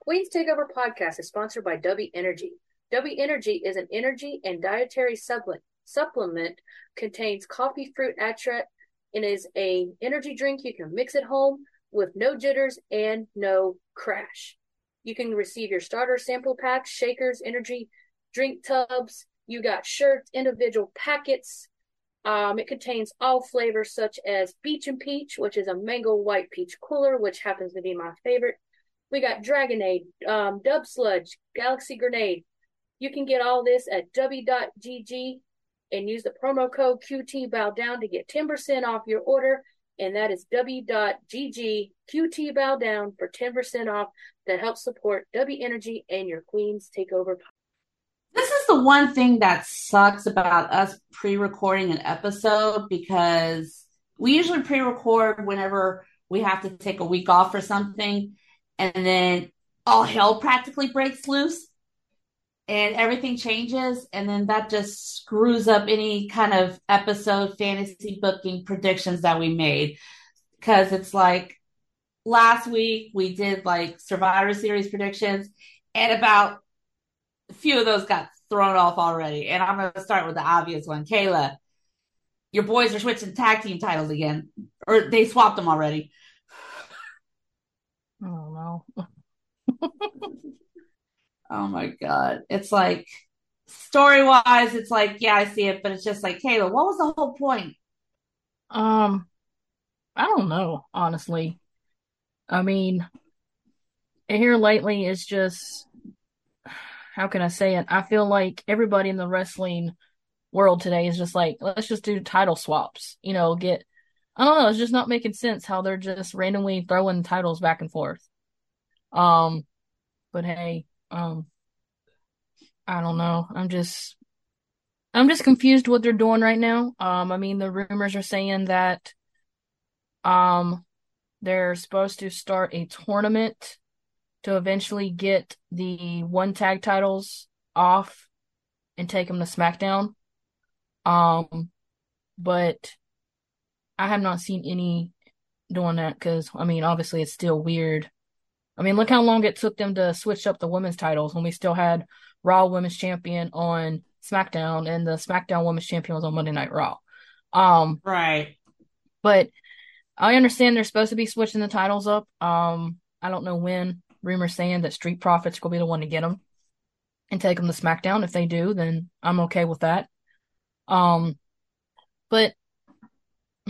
Queen's Takeover podcast is sponsored by W Energy. W Energy is an energy and dietary supplement, contains coffee fruit extract, and is an energy drink you can mix at home with no jitters and no crash. You can receive your starter sample packs, shakers, energy drink tubs. You got shirts, individual packets. It contains all flavors such as Beach and Peach, which is a mango white peach cooler, which happens to be my favorite. We got Dragonade, Dub Sludge, Galaxy Grenade. You can get all this at w.gg and use the promo code QTBowDown to get 10% off your order. And that is w.gg QTBowDown for 10% off. That helps support W Energy and your Queens Takeover. This is the one thing that sucks about us pre-recording an episode, because we usually pre-record whenever we have to take a week off or something. And then all hell practically breaks loose and everything changes. And then that just screws up any kind of episode fantasy booking predictions that we made. Because it's like last week we did like Survivor Series predictions, and about a few of those got thrown off already. And I'm going to start with the obvious one. Kayla, your boys are switching tag team titles again, or they swapped them already. I don't know. Oh my God. It's like, story-wise, it's like, yeah, I see it, but it's just like, Kayla, what was the whole point? I don't know, honestly. I mean, here lately it's just, how can I say it? I feel like everybody in the wrestling world today is just like, let's just do title swaps, you know, get, I don't know, it's just not making sense how they're just randomly throwing titles back and forth. But hey, I don't know. I'm just confused what they're doing right now. I mean, the rumors are saying that they're supposed to start a tournament to eventually get the one tag titles off and take them to SmackDown. But I have not seen any doing that because, I mean, obviously it's still weird. I mean, look how long it took them to switch up the women's titles when we still had Raw Women's Champion on SmackDown and the SmackDown Women's Champion was on Monday Night Raw. Right. But I understand they're supposed to be switching the titles up. I don't know when. Rumors saying that Street Profits will be the one to get them and take them to SmackDown. If they do, then I'm okay with that. But I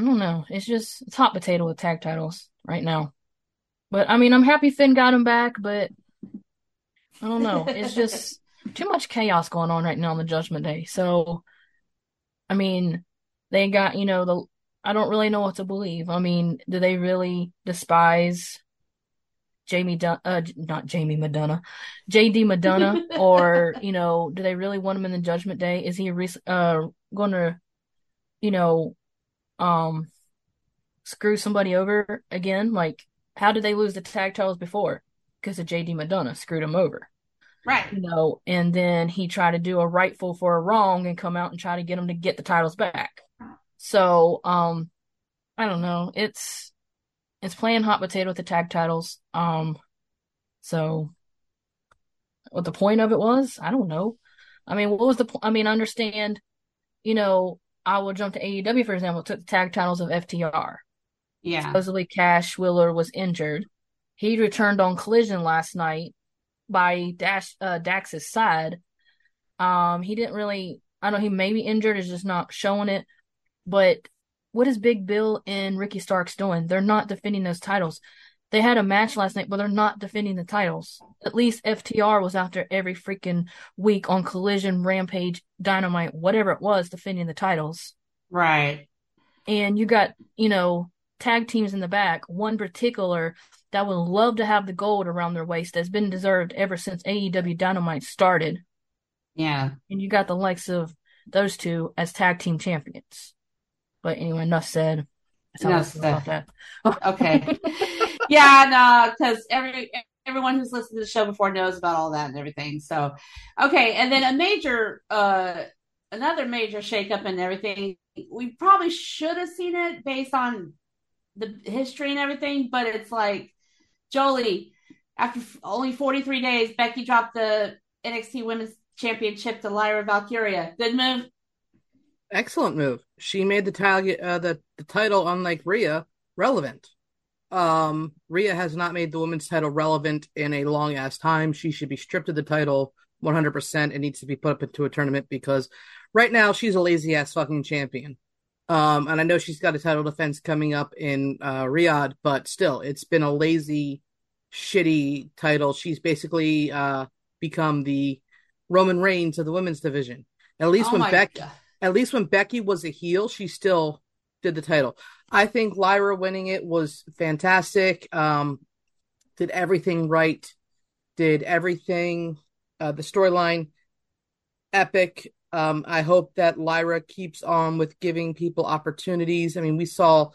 don't know. It's hot potato with tag titles right now. But, I mean, I'm happy Finn got him back, but I don't know. It's just too much chaos going on right now on the Judgment Day. So, I mean, they got, you know, I don't really know what to believe. I mean, do they really despise J.D. McDonagh, or, you know, do they really want him in the Judgment Day? Is he going to, you know, screw somebody over again? Like, how did they lose the tag titles before? Because of J.D. McDonagh screwed him over, right? You know, and then he tried to do a rightful for a wrong and come out and try to get him to get the titles back. So, I don't know. It's playing hot potato with the tag titles. So what the point of it was, I don't know. I mean, what was the? I mean, I understand. You know, I will jump to AEW, for example, took the tag titles of FTR. Yeah. Supposedly Cash Wheeler was injured. He returned on Collision last night by Dax's side. He didn't really, I don't know, he may be injured, it's just not showing it. But what is Big Bill and Ricky Starks doing? They're not defending those titles. They had a match last night, but they're not defending the titles. At least FTR was out there every freaking week on Collision, Rampage, Dynamite, whatever it was, defending the titles. Right. And you got, you know, tag teams in the back, one particular that would love to have the gold around their waist that's been deserved ever since AEW Dynamite started. Yeah. And you got the likes of those two as tag team champions. But anyway, enough said. That's enough said. About that. Okay. Yeah, no, because everyone who's listened to the show before knows about all that and everything. So, okay, and then another major shakeup and everything. We probably should have seen it based on the history and everything, but it's like, Jolie, after only 43 days, Becky dropped the NXT Women's Championship to Lyra Valkyria. Good move. Excellent move. She made the title, unlike Rhea, relevant. Rhea has not made the women's title relevant in a long ass time. She should be stripped of the title 100%. It needs to be put up into a tournament because right now she's a lazy ass fucking champion. And I know she's got a title defense coming up in Riyadh, but still, it's been a lazy, shitty title. She's basically become the Roman Reigns of the women's division. At least when Becky was a heel, she still did the title. I think Lyra winning it was fantastic. Did everything right. Did everything. The storyline, epic. I hope that Lyra keeps on with giving people opportunities. I mean, we saw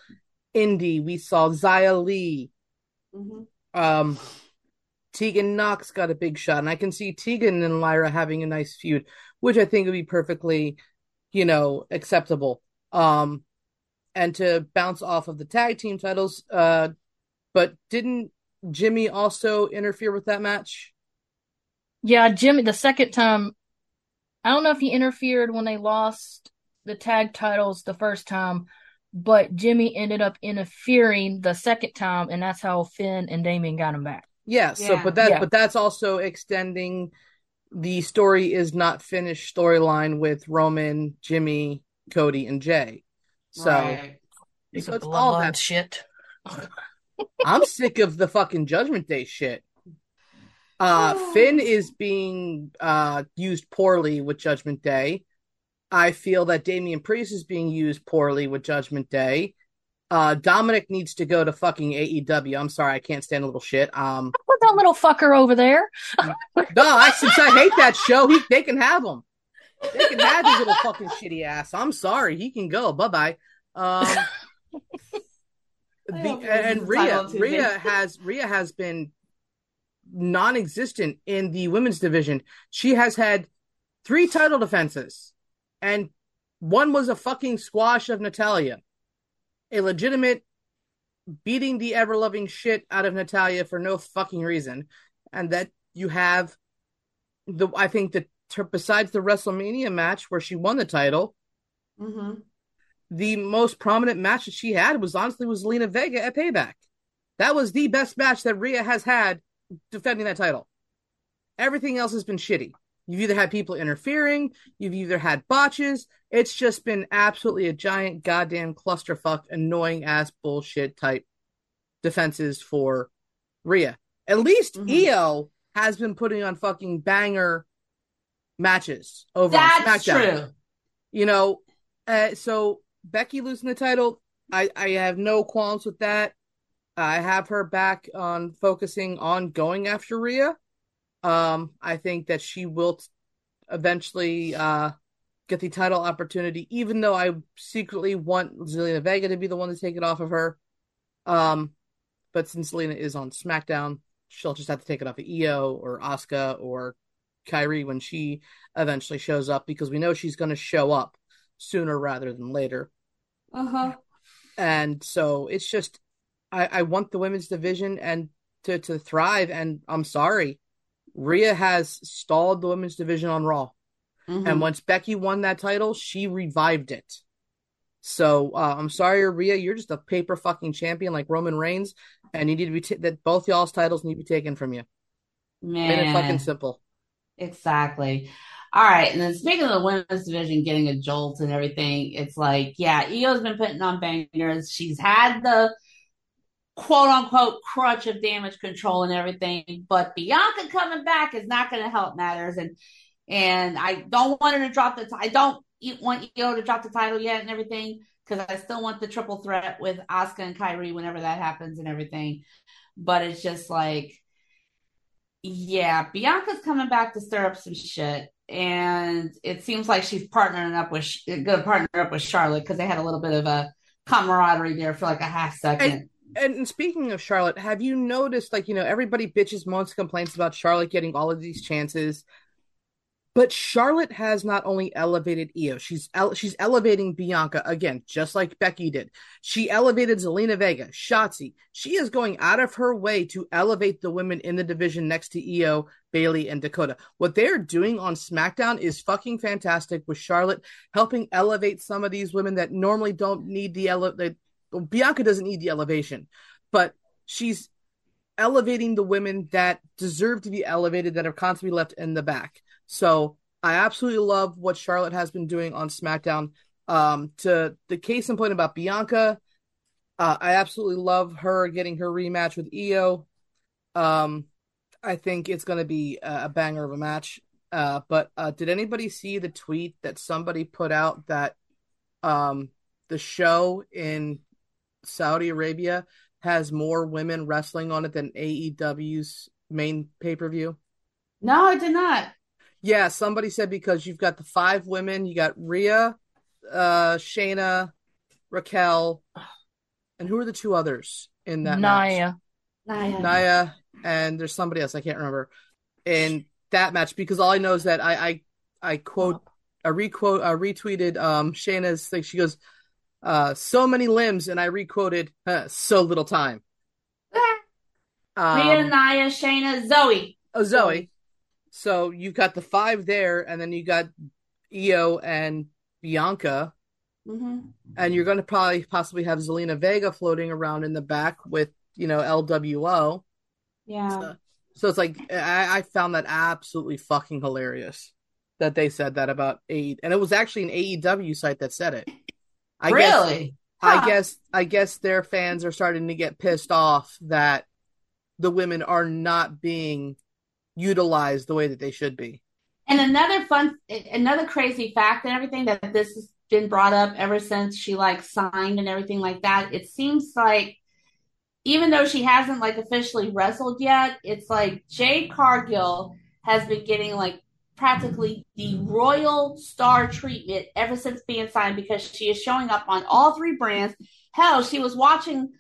Indy. We saw Xia Li. Mm-hmm. Tegan Knox got a big shot. And I can see Tegan and Lyra having a nice feud, which I think would be perfectly, you know, acceptable. And to bounce off of the tag team titles. But didn't Jimmy also interfere with that match? Yeah, Jimmy, the second time, I don't know if he interfered when they lost the tag titles the first time, but Jimmy ended up interfering the second time, and that's how Finn and Damien got him back. Yeah, yeah. But that's also extending the story is not finished storyline with Roman, Jimmy, Cody, and Jay. So, right. So it's all that shit. I'm sick of the fucking Judgment Day shit. Finn is being used poorly with Judgment Day. I feel that Damien Priest is being used poorly with Judgment Day. Dominic needs to go to fucking AEW. I'm sorry, I can't stand a little shit. Put that little fucker over there. Since I hate that show, they can have him. They can have his little fucking shitty ass. I'm sorry. He can go. Bye-bye. Rhea has been non-existent in the women's division. She has had 3 title defenses, and one was a fucking squash of Natalya. A legitimate beating the ever-loving shit out of Natalya for no fucking reason. And that you have besides the WrestleMania match where she won the title, mm-hmm. the most prominent match that she had was Zelina Vega at Payback. That was the best match that Rhea has had defending that title. Everything else has been shitty. You've either had people interfering, you've either had botches. It's just been absolutely a giant goddamn clusterfuck, annoying ass bullshit type defenses for Rhea. At least mm-hmm. Iyo has been putting on fucking banger matches over on SmackDown. That's true. You know, so Becky losing the title, I have no qualms with that. I have her back on focusing on going after Rhea. I think that she will eventually get the title opportunity, even though I secretly want Zelina Vega to be the one to take it off of her. But since Zelina is on SmackDown, she'll just have to take it off of Iyo or Asuka or Kairi when she eventually shows up, because we know she's going to show up sooner rather than later. Uh-huh. And so it's just, I want the women's division and to thrive, and I'm sorry, Rhea has stalled the women's division on Raw. Mm-hmm. And once Becky won that title, she revived it. So I'm sorry, Rhea, you're just a paper fucking champion like Roman Reigns, and you need to be that both y'all's titles need to be taken from you. Man, and it's fucking simple. Exactly. All right, and then speaking of the women's division getting a jolt and everything, it's like, yeah, Io's been putting on bangers. She's had the quote-unquote crutch of damage control and everything, but Bianca coming back is not going to help matters, and I don't want her to drop the I don't want Iyo to drop the title yet and everything, because I still want the triple threat with Asuka and Kyrie whenever that happens and everything, but it's just like, yeah, Bianca's coming back to stir up some shit. And it seems like she's going to partner up with Charlotte, because they had a little bit of a camaraderie there for like a half second. And speaking of Charlotte, have you noticed, like, you know, everybody bitches, moans, complains about Charlotte getting all of these chances, but Charlotte has not only elevated Iyo, she's elevating Bianca again, just like Becky did. She elevated Zelina Vega, Shotzi. She is going out of her way to elevate the women in the division next to Iyo, Bailey, and Dakota. What they're doing on SmackDown is fucking fantastic, with Charlotte helping elevate some of these women that normally don't need the elevation. Bianca doesn't need the elevation, but she's elevating the women that deserve to be elevated, that are constantly left in the back. So I absolutely love what Charlotte has been doing on SmackDown. To the case in point about Bianca, I absolutely love her getting her rematch with Iyo. I think it's going to be a banger of a match. But did anybody see the tweet that somebody put out that the show in Saudi Arabia has more women wrestling on it than AEW's main pay-per-view? No, I did not. Yeah, somebody said, because you've got the 5 women, you got Rhea, Shayna, Raquel, and who are the 2 others in that match? Nia, and there's somebody else, I can't remember, in that match, because all I know is that I retweeted Shayna's thing. She goes, so many limbs, and I requoted so little time. Rhea, Nia, Shayna, Zoe. Oh, Zoe. So you've got the 5 there, and then you got Iyo and Bianca, and you're going to possibly have Zelina Vega floating around in the back with, you know, LWO. Yeah. So it's like, I found that absolutely fucking hilarious that they said that about AEW, and it was actually an AEW site that said it. I guess their fans are starting to get pissed off that the women are not being utilized the way that they should be. And another crazy fact and everything, that this has been brought up ever since she like signed and everything like that. It seems like, even though she hasn't like officially wrestled yet, it's like Jade Cargill has been getting like practically the royal star treatment ever since being signed, because she is showing up on all 3 brands. Hell, she was watching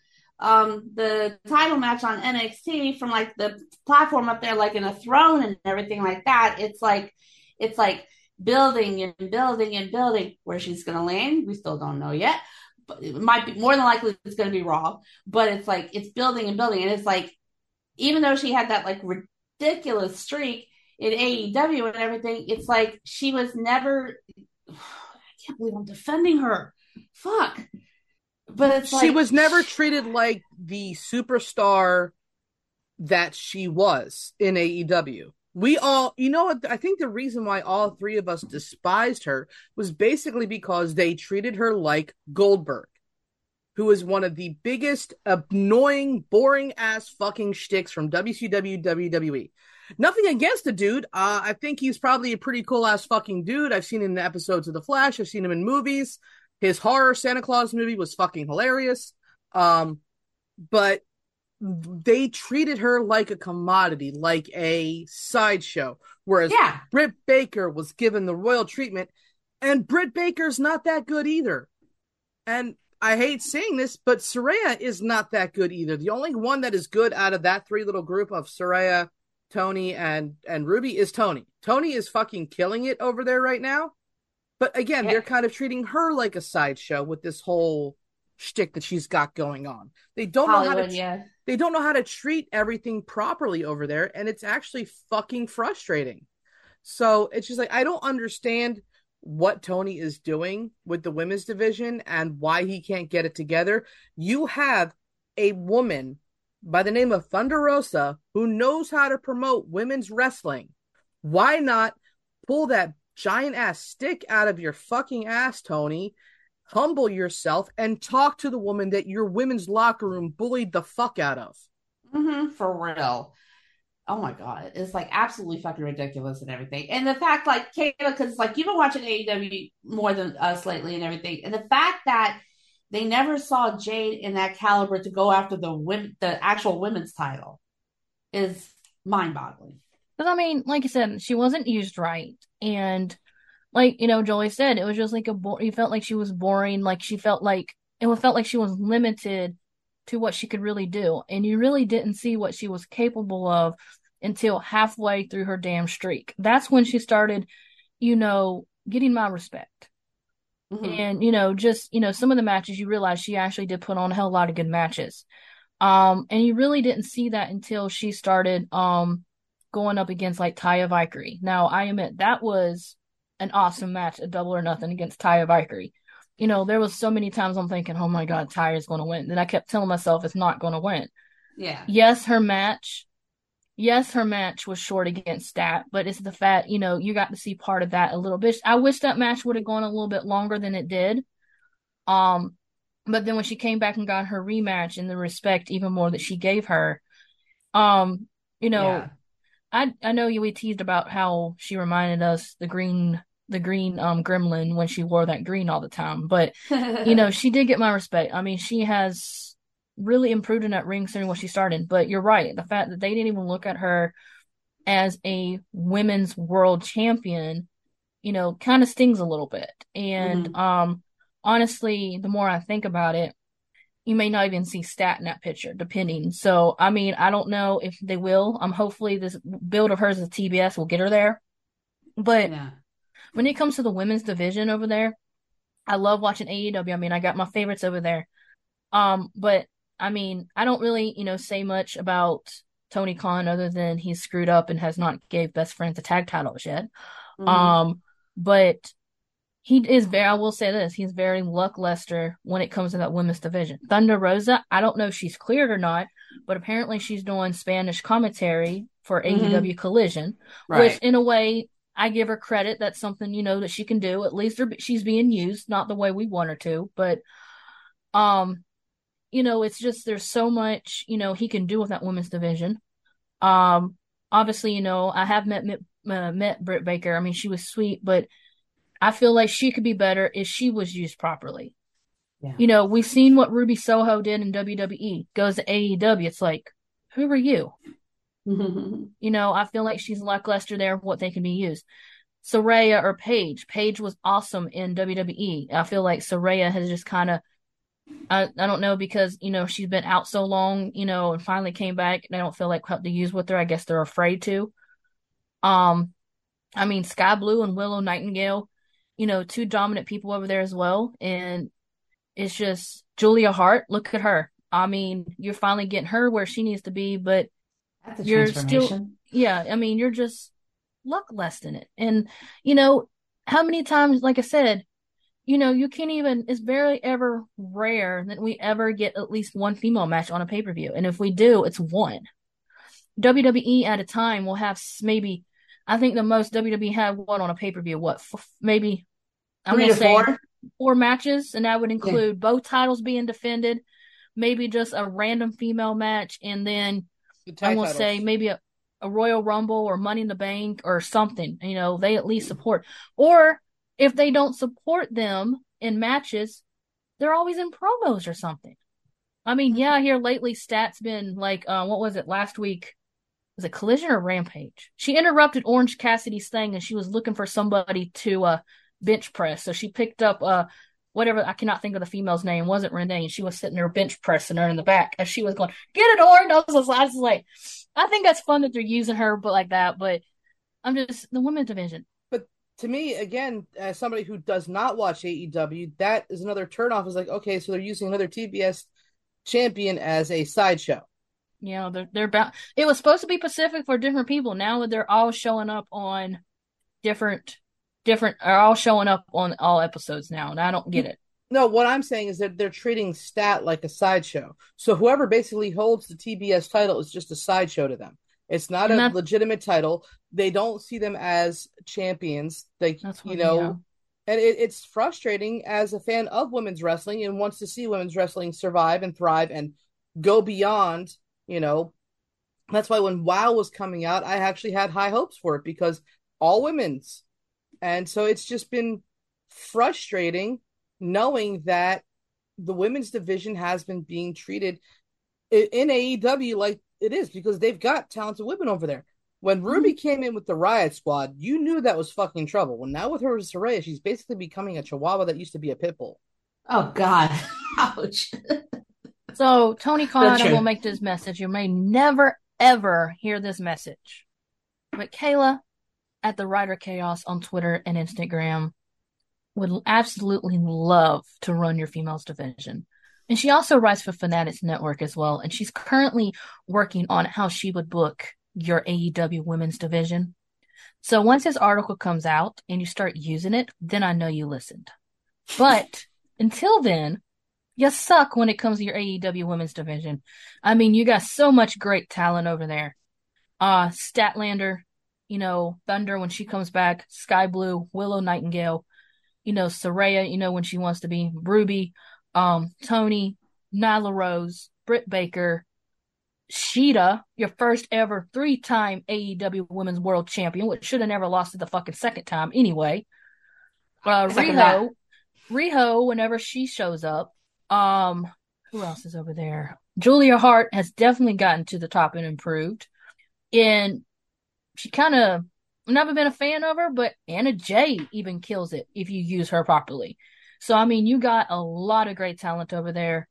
the title match on NXT from like the platform up there, like in a throne and everything like that. It's like building and building and building. Where she's going to land, we still don't know yet. But it might be, more than likely, it's going to be Raw, but it's like, it's building and building. And it's like, even though she had that like ridiculous streak in AEW and everything, it's like she was never, I can't believe I'm defending her. Fuck. But it's like, she was never treated like the superstar that she was in AEW. We all, you know what? I think the reason why all 3 of us despised her was basically because they treated her like Goldberg, who is one of the biggest, annoying, boring-ass fucking shticks from WCW, WWE. Nothing against the dude. I think he's probably a pretty cool-ass fucking dude. I've seen him in episodes of The Flash. I've seen him in movies. His horror Santa Claus movie was fucking hilarious. But they treated her like a commodity, like a sideshow. Whereas Britt Baker was given the royal treatment, and Britt Baker's not that good either. And I hate saying this, but Saraya is not that good either. The only one that is good out of that 3 little group of Saraya, Tony, and Ruby is Tony. Tony is fucking killing it over there right now. But again, they're kind of treating her like a sideshow with this whole shtick that she's got going on. They don't know how to they don't know how to treat everything properly over there, and it's actually fucking frustrating. So it's just like, I don't understand what Tony is doing with the women's division and why he can't get it together. You have a woman by the name of Thunder Rosa who knows how to promote women's wrestling. Why not pull that giant ass stick out of your fucking ass, Tony? Humble yourself and talk to the woman that your women's locker room bullied the fuck out of. Mm-hmm, for real. Oh my God. It's like absolutely fucking ridiculous and everything. And the fact, like, Kayla, because like you've been watching AEW more than us lately and everything. And the fact that they never saw Jade in that caliber to go after the actual women's title is mind boggling. But I mean, like I said, she wasn't used right. And like, you know, Joey said, it was just like you felt like she was boring. Like she felt like, it felt like she was limited to what she could really do. And you really didn't see what she was capable of until halfway through her damn streak. That's when she started, you know, getting my respect. Mm-hmm. And, you know, just, you know, some of the matches you realize she actually did put on a hell of a lot of good matches. And you really didn't see that until she started going up against like Taya Valkyrie. Now, I admit that was an awesome match, a double or nothing against Taya Valkyrie. You know, there was so many times I'm thinking, oh my God, Taya's going to win. Then I kept telling myself it's not going to win. Yeah. Yes, her match was short against that, but it's the fact, you know, you got to see part of that a little bit. I wish that match would have gone a little bit longer than it did. But then when she came back and got her rematch and the respect even more that she gave her, you know, yeah. I know we teased about how she reminded us the green gremlin when she wore that green all the time. But, you know, she did get my respect. I mean, she has really improved in that ring since when she started. But you're right. The fact that they didn't even look at her as a women's world champion, you know, kind of stings a little bit. And mm-hmm. Honestly, the more I think about it, you may not even see Stat in that picture, depending. So, I mean, I don't know if they will. Hopefully this build of hers as TBS will get her there. But yeah. When it comes to the women's division over there, I love watching AEW. I mean, I got my favorites over there. But, I mean, I don't really, you know, say much about Tony Khan other than he's screwed up and has not gave Best Friends the tag titles yet. Mm-hmm. But he is very, I will say this, he's very lackluster when it comes to that women's division. Thunder Rosa, I don't know if she's cleared or not, but apparently she's doing Spanish commentary for mm-hmm. AEW Collision, right. Which in a way, I give her credit. That's something, you know, that she can do. At least she's being used, not the way we want her to, but, you know, it's just, there's so much, you know, he can do with that women's division. Obviously, you know, I have met Britt Baker. I mean, she was sweet, but I feel like she could be better if she was used properly. Yeah. You know, we've seen what Ruby Soho did in WWE, goes to AEW. It's like, who are you? Mm-hmm. You know, I feel like she's lackluster there of what they can be used. Saraya or Paige. Paige was awesome in WWE. I feel like Saraya has just kind of, I don't know, because, you know, she's been out so long, you know, and finally came back. And I don't feel like what to use with her. I guess they're afraid to. I mean, Sky Blue and Willow Nightingale, you know, two dominant people over there as well. And it's just Julia Hart. Look at her. I mean, you're finally getting her where she needs to be, but that's a transformation. I mean, you're just lackluster in it. And, you know, how many times, like I said, you know, you can't even, it's barely ever rare that we ever get at least one female match on a pay-per-view. And if we do, it's one. WWE at a time will have maybe, I think the most WWE had one on a pay-per-view, maybe, I'm going to say four matches. And that would include both titles being defended, maybe just a random female match, and then I will say maybe a Royal Rumble or Money in the Bank or something. You know, they at least support. Or if they don't support them in matches, they're always in promos or something. I mean, yeah, here lately, Stat's been like, what was it last week? Was it Collision or Rampage? She interrupted Orange Cassidy's thing and she was looking for somebody to bench press. So she picked up whatever, I cannot think of the female's name, wasn't Renee, and she was sitting there bench pressing her in the back as she was going, get it, Orange. I was like, I think that's fun that they're using her but like that, but I'm just, the women's division. But to me, again, as somebody who does not watch AEW, that is another turnoff. Is like, okay, so they're using another TBS champion as a sideshow. Yeah, they're about, it was supposed to be Pacific for different people. Now they're all showing up on different different are all showing up on all episodes now, and I don't get it. No, what I'm saying is that they're treating Stat like a sideshow. So whoever basically holds the TBS title is just a sideshow to them. It's not a legitimate title. They don't see them as champions. And it's frustrating as a fan of women's wrestling and wants to see women's wrestling survive and thrive and go beyond, you know. That's why when WoW was coming out, I actually had high hopes for it because all women's. And so it's just been frustrating knowing that the women's division has been being treated in AEW like it is because they've got talented women over there. When Ruby came in with the Riot Squad, you knew that was fucking trouble. Well, now with her with Saraya, she's basically becoming a chihuahua that used to be a pit bull. Oh, God. Ouch. So Tony Khan will make this message. You may never, ever hear this message. But Kayla at the Rider Chaos on Twitter and Instagram would absolutely love to run your females division. And she also writes for Fanatics Network as well. And she's currently working on how she would book your AEW women's division. So once this article comes out and you start using it, then I know you listened. But until then, you suck when it comes to your AEW women's division. I mean, you got so much great talent over there. Statlander, you know, Thunder when she comes back, Sky Blue, Willow Nightingale, you know, Saraya, you know, when she wants to be, Ruby, Tony, Nyla Rose, Britt Baker, Sheeta, your first ever 3-time AEW Women's World Champion, which should have never lost it the fucking second time anyway. Riho, whenever she shows up. Who else is over there? Julia Hart has definitely gotten to the top and improved. And she kind of, I've never been a fan of her, but Anna Jay even kills it if you use her properly. So, I mean, you got a lot of great talent over there.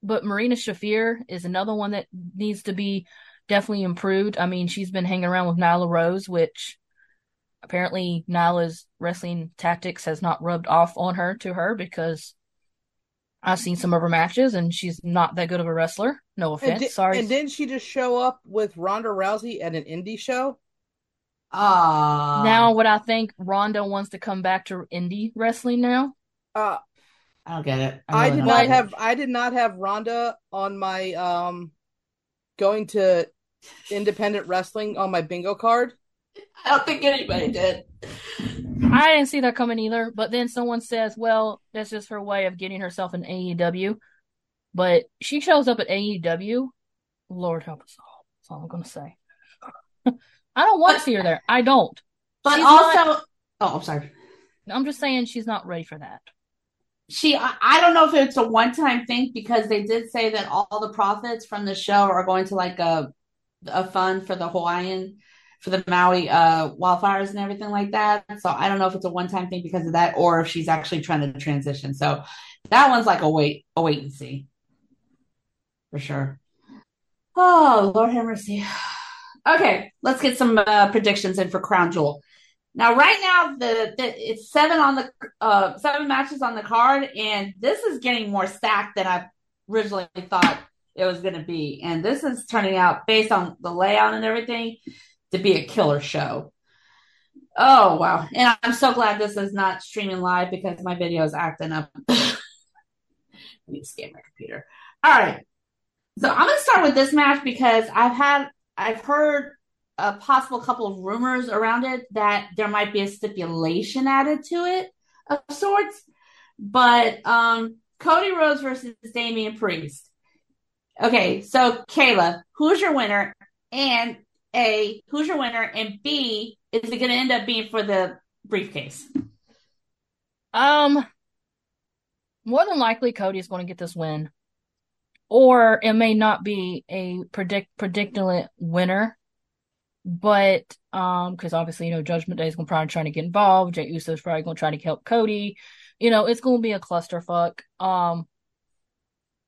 But Marina Shafir is another one that needs to be definitely improved. I mean, she's been hanging around with Nyla Rose, which apparently Nyla's wrestling tactics has not rubbed off on her to her because I've seen some of her matches and she's not that good of a wrestler. No offense. Sorry. And didn't she just show up with Ronda Rousey at an indie show? Now what I think Ronda wants to come back to indie wrestling now. I don't get it. I did not have Ronda on my going to independent wrestling on my bingo card. I don't think anybody did. I didn't see that coming either. But then someone says, "Well, that's just her way of getting herself in AEW." But she shows up at AEW. Lord help us all. That's all I'm going to say. I don't want to see her there. I don't. But she's also, I'm sorry. I'm just saying she's not ready for that. I don't know if it's a one-time thing because they did say that all the profits from the show are going to like a fund for the Maui wildfires and everything like that. So I don't know if it's a one-time thing because of that or if she's actually trying to transition. So that one's like a wait and see for sure. Oh, Lord have mercy. Okay, let's get some predictions in for Crown Jewel. Now, right now, it's 7 matches on the card, and this is getting more stacked than I originally thought it was going to be. And this is turning out, based on the layout and everything, to be a killer show. Oh, wow. And I'm so glad this is not streaming live because my video is acting up. I need to scan my computer. All right. So I'm going to start with this match because I've heard a possible couple of rumors around it that there might be a stipulation added to it of sorts. But Cody Rhodes versus Damien Priest. Okay, so Kayla, who's your winner? And A, who's your winner? And B, is it going to end up being for the briefcase? More than likely, Cody is going to get this win. Or it may not be a predictable winner. But, because obviously, you know, Judgment Day is going to probably try to get involved. Jey Uso is probably going to try to help Cody. You know, it's going to be a clusterfuck.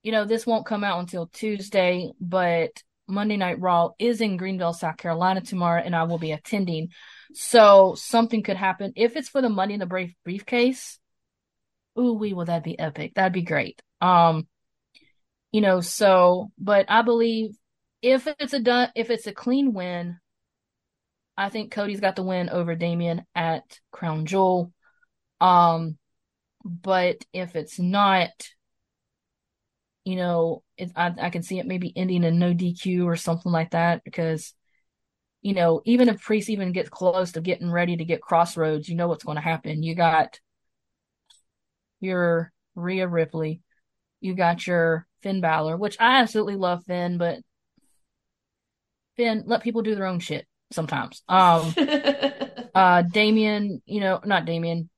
You know, this won't come out until Tuesday, but Monday Night Raw is in Greenville, South Carolina tomorrow, and I will be attending. So something could happen. If it's for the money in the briefcase, ooh-wee, will that be epic. That'd be great. You know, but I believe if it's a clean win, I think Cody's got the win over Damien at Crown Jewel. But if it's not, you know, I can see it maybe ending in no DQ or something like that, because, you know, even if Priest even gets close to getting ready to get Crossroads, you know what's going to happen. You got your Rhea Ripley. You got your Finn Balor, which I absolutely love Finn, but Finn, let people do their own shit sometimes. Damien, you know, not Damien,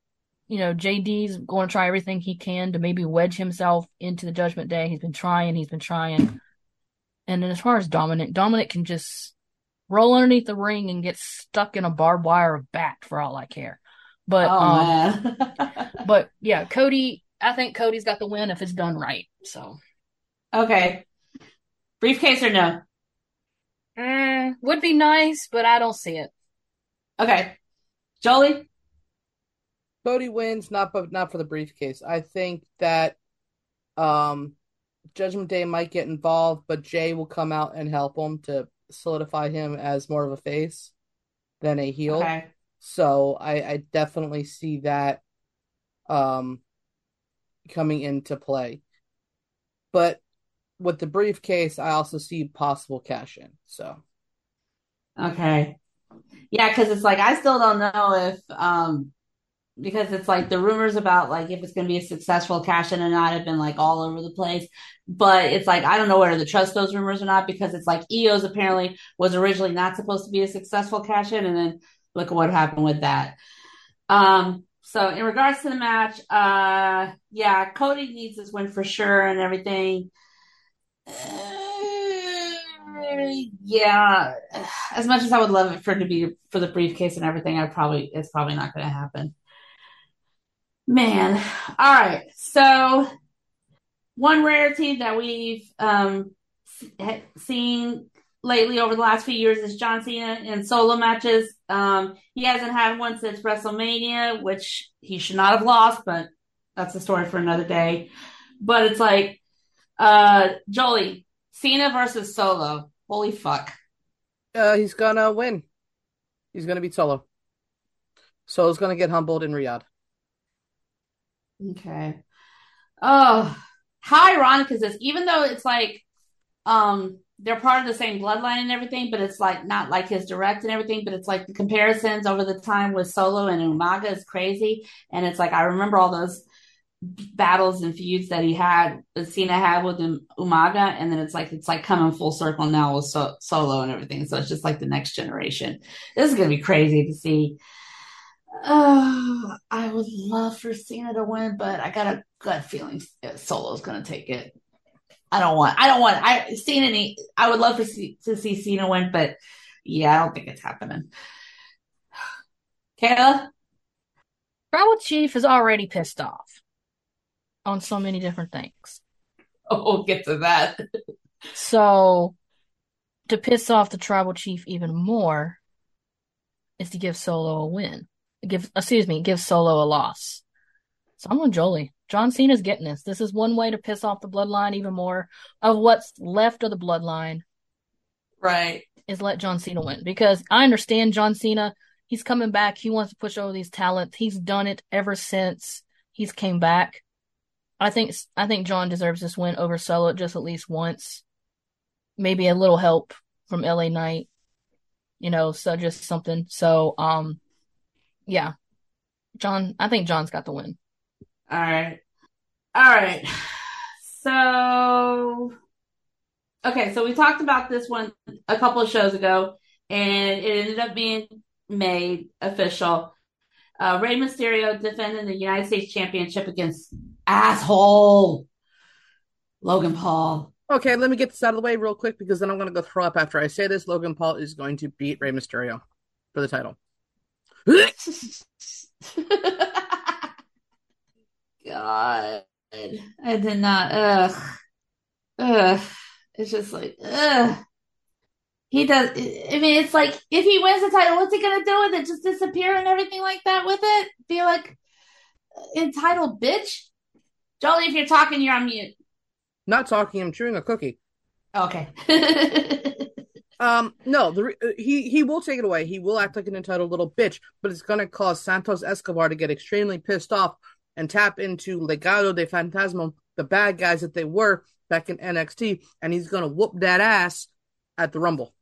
you know, JD's going to try everything he can to maybe wedge himself into the Judgment Day. He's been trying. And then as far as Dominic can just roll underneath the ring and get stuck in a barbed wire of bat for all I care. But, but yeah, Cody, I think Cody's got the win if it's done right. So, okay. Briefcase or no? Would be nice, but I don't see it. Okay. Jolie? Cody wins, not for the briefcase. I think that Judgment Day might get involved, but Jay will come out and help him to solidify him as more of a face than a heel. Okay. So I definitely see that coming into play. But with the briefcase, I also see possible cash in. So, okay. Yeah, because it's like, I still don't know if... because it's like the rumors about like if it's going to be a successful cash in or not have been like all over the place, but it's like, I don't know whether to trust those rumors or not, because it's like Io's apparently was originally not supposed to be a successful cash in. And then look at what happened with that. So in regards to the match, yeah, Cody needs this win for sure and everything. Yeah. As much as I would love it for it to be for the briefcase and everything, it's probably not going to happen. Man. All right. So one rarity that we've seen lately over the last few years is John Cena in solo matches. He hasn't had one since WrestleMania, which he should not have lost, but that's a story for another day. But it's like, Jolie, Cena versus Solo. Holy fuck. He's going to win. He's going to beat Solo. Solo's going to get humbled in Riyadh. Okay. Oh, how ironic is this? Even though it's like they're part of the same bloodline and everything, but it's like not like his direct and everything, but it's like the comparisons over the time with Solo and Umaga is crazy. And it's like I remember all those battles and feuds that he had, that Cena had with Umaga, and then it's like coming full circle now with Solo and everything. So it's just like the next generation. This is going to be crazy to see. Oh, I would love for Cena to win, but I got a gut feeling Solo's going to take it. I would love to see Cena win, but yeah, I don't think it's happening. Kayla? Tribal Chief is already pissed off on so many different things. Oh, we'll get to that. So, to piss off the Tribal Chief even more is to give Solo a win. Give Solo a loss. So I'm on Jolie. John Cena's getting this. This is one way to piss off the bloodline even more of what's left of the bloodline. Right. Is let John Cena win. Because I understand John Cena, he's coming back. He wants to push over these talents. He's done it ever since he's came back. I think John deserves this win over Solo just at least once. Maybe a little help from LA Knight. You know, so just something. So, yeah, John. I think John's got the win. All right. So, okay. So we talked about this one a couple of shows ago, and it ended up being made official. Rey Mysterio defending the United States Championship against asshole Logan Paul. Okay, let me get this out of the way real quick because then I'm going to go throw up after I say this. Logan Paul is going to beat Rey Mysterio for the title. God, I did not. It's just like, he does. I mean, it's like if he wins the title, what's he gonna do with it? Just disappear and everything like that with it? Be like entitled bitch. Jolie, if you're talking, you're on mute. Not talking. I'm chewing a cookie. Okay. No, he will take it away. He will act like an entitled little bitch, but it's going to cause Santos Escobar to get extremely pissed off and tap into Legado de Fantasma, the bad guys that they were back in NXT, and he's going to whoop that ass at the Rumble.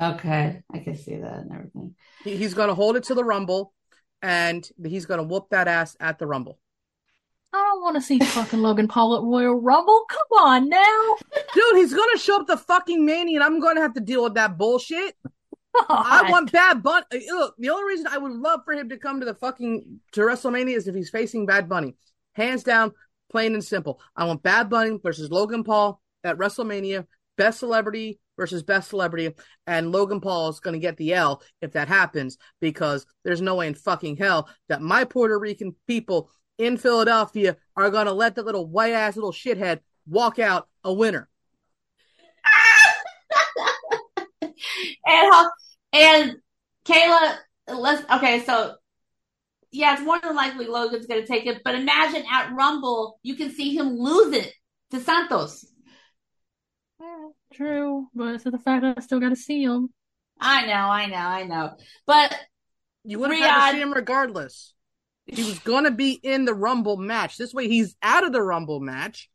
Okay, I can see that and everything. He's going to hold it to the Rumble, and he's going to whoop that ass at the Rumble. I don't want to see fucking Logan Paul at Royal Rumble. Come on now. Dude, he's going to show up the fucking Mania, and I'm going to have to deal with that bullshit. God. I want Bad Bunny. Look, the only reason I would love for him to come to the fucking to WrestleMania is if he's facing Bad Bunny. Hands down, plain and simple. I want Bad Bunny versus Logan Paul at WrestleMania. Best celebrity versus best celebrity, and Logan Paul is going to get the L if that happens, because there's no way in fucking hell that my Puerto Rican people in Philadelphia are going to let that little white ass little shithead walk out a winner. And Kayla, so yeah, it's more than likely Logan's going to take it, but imagine at Rumble, you can see him lose it to Santos. Yeah, true, but it's the fact that I still got to see him. I know. But you would have had to see him regardless. He was going to be in the Rumble match. This way, he's out of the Rumble match.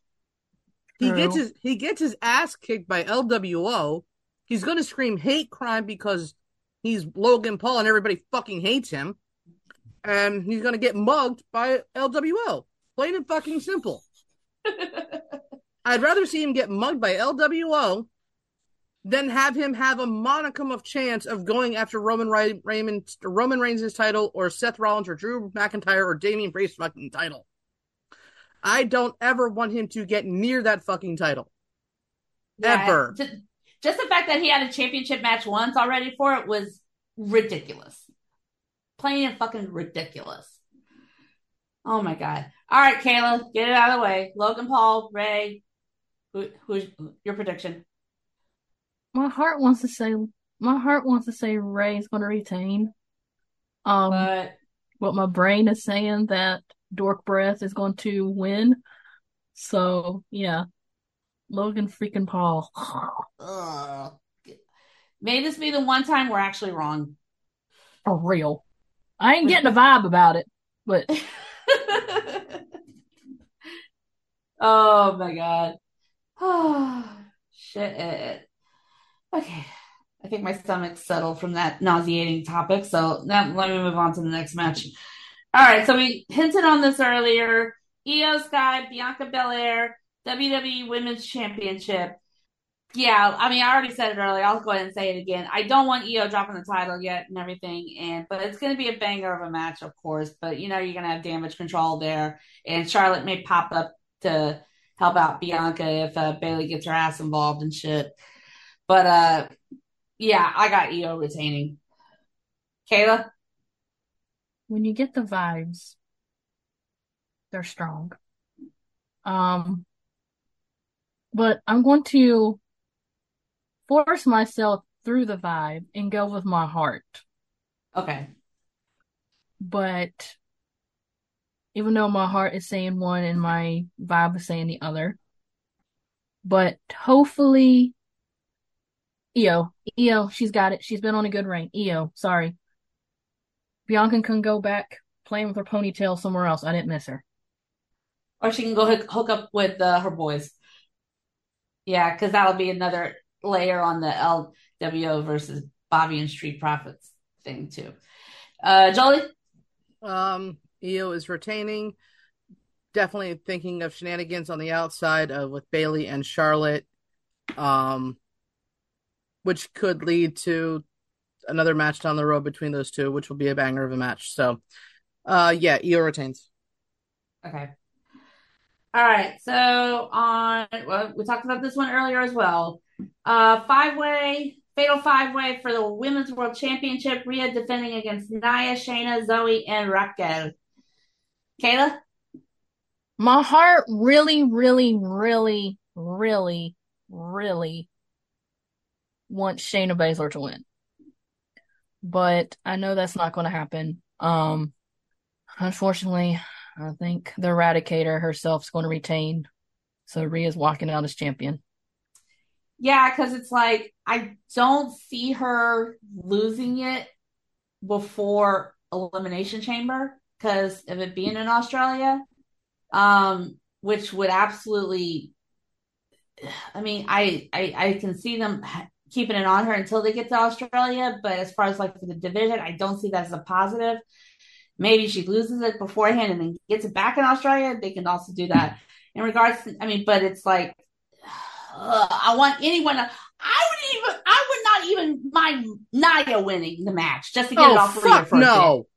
True. He gets his ass kicked by LWO. He's going to scream hate crime because he's Logan Paul and everybody fucking hates him. And he's going to get mugged by LWO. Plain and fucking simple. I'd rather see him get mugged by LWO than have him have a monicum of chance of going after Roman Reigns' title, or Seth Rollins, or Drew McIntyre, or Damien Priest fucking title. I don't ever want him to get near that fucking title. Yeah, ever. Just the fact that he had a championship match once already for it was ridiculous. Plain and fucking ridiculous. Oh my God. All right, Kayla, get it out of the way. Logan Paul, Ray. Who's your prediction? My heart wants to say Ray's going to retain. But my brain is saying that Dork Breath is going to win. So yeah, Logan freaking Paul. May this be the one time we're actually wrong. For real, I ain't getting a vibe about it, but. Oh my God. Oh, shit. Okay, I think my stomach's settled from that nauseating topic, so now let me move on to the next match. All right, so we hinted on this earlier. Iyo Sky, Bianca Belair, WWE Women's Championship. Yeah, I mean, I already said it earlier. I'll go ahead and say it again. I don't want Iyo dropping the title yet and everything, but it's going to be a banger of a match, of course. But, you know, you're going to have damage control there, and Charlotte may pop up to help out Bianca if Bayley gets her ass involved and shit. But, yeah, I got Iyo retaining. Kayla? When you get the vibes, they're strong. But I'm going to force myself through the vibe and go with my heart. Okay. But even though my heart is saying one and my vibe is saying the other, but hopefully... Iyo, she's got it. She's been on a good reign. Iyo, sorry. Bianca can go back playing with her ponytail somewhere else. I didn't miss her. Or she can go hook up with her boys. Yeah, because that'll be another layer on the LWO versus Bobby and Street Profits thing, too. Jolie? Iyo is retaining. Definitely thinking of shenanigans on the outside with Bayley and Charlotte. Which could lead to another match down the road between those two, which will be a banger of a match. So, yeah, Iyo retains. Okay. All right. So, we talked about this one earlier as well. Fatal five-way for the Women's World Championship. Rhea defending against Nia, Shayna, Zoe, and Raquel. Kayla? My heart really, really, really, really, really want Shayna Baszler to win. But I know that's not going to happen. Unfortunately, I think the Eradicator herself is going to retain. So Rhea's walking out as champion. Yeah, because it's like, I don't see her losing it before Elimination Chamber because of it being in Australia, which would absolutely, I mean, I can see them keeping it on her until they get to Australia, but as far as like for the division, I don't see that as a positive. Maybe she loses it beforehand and then gets it back in Australia. They can also do that. In regards to, I mean, but it's like, I want anyone to, I would not even mind Nia winning the match just to get it off. Fuck no.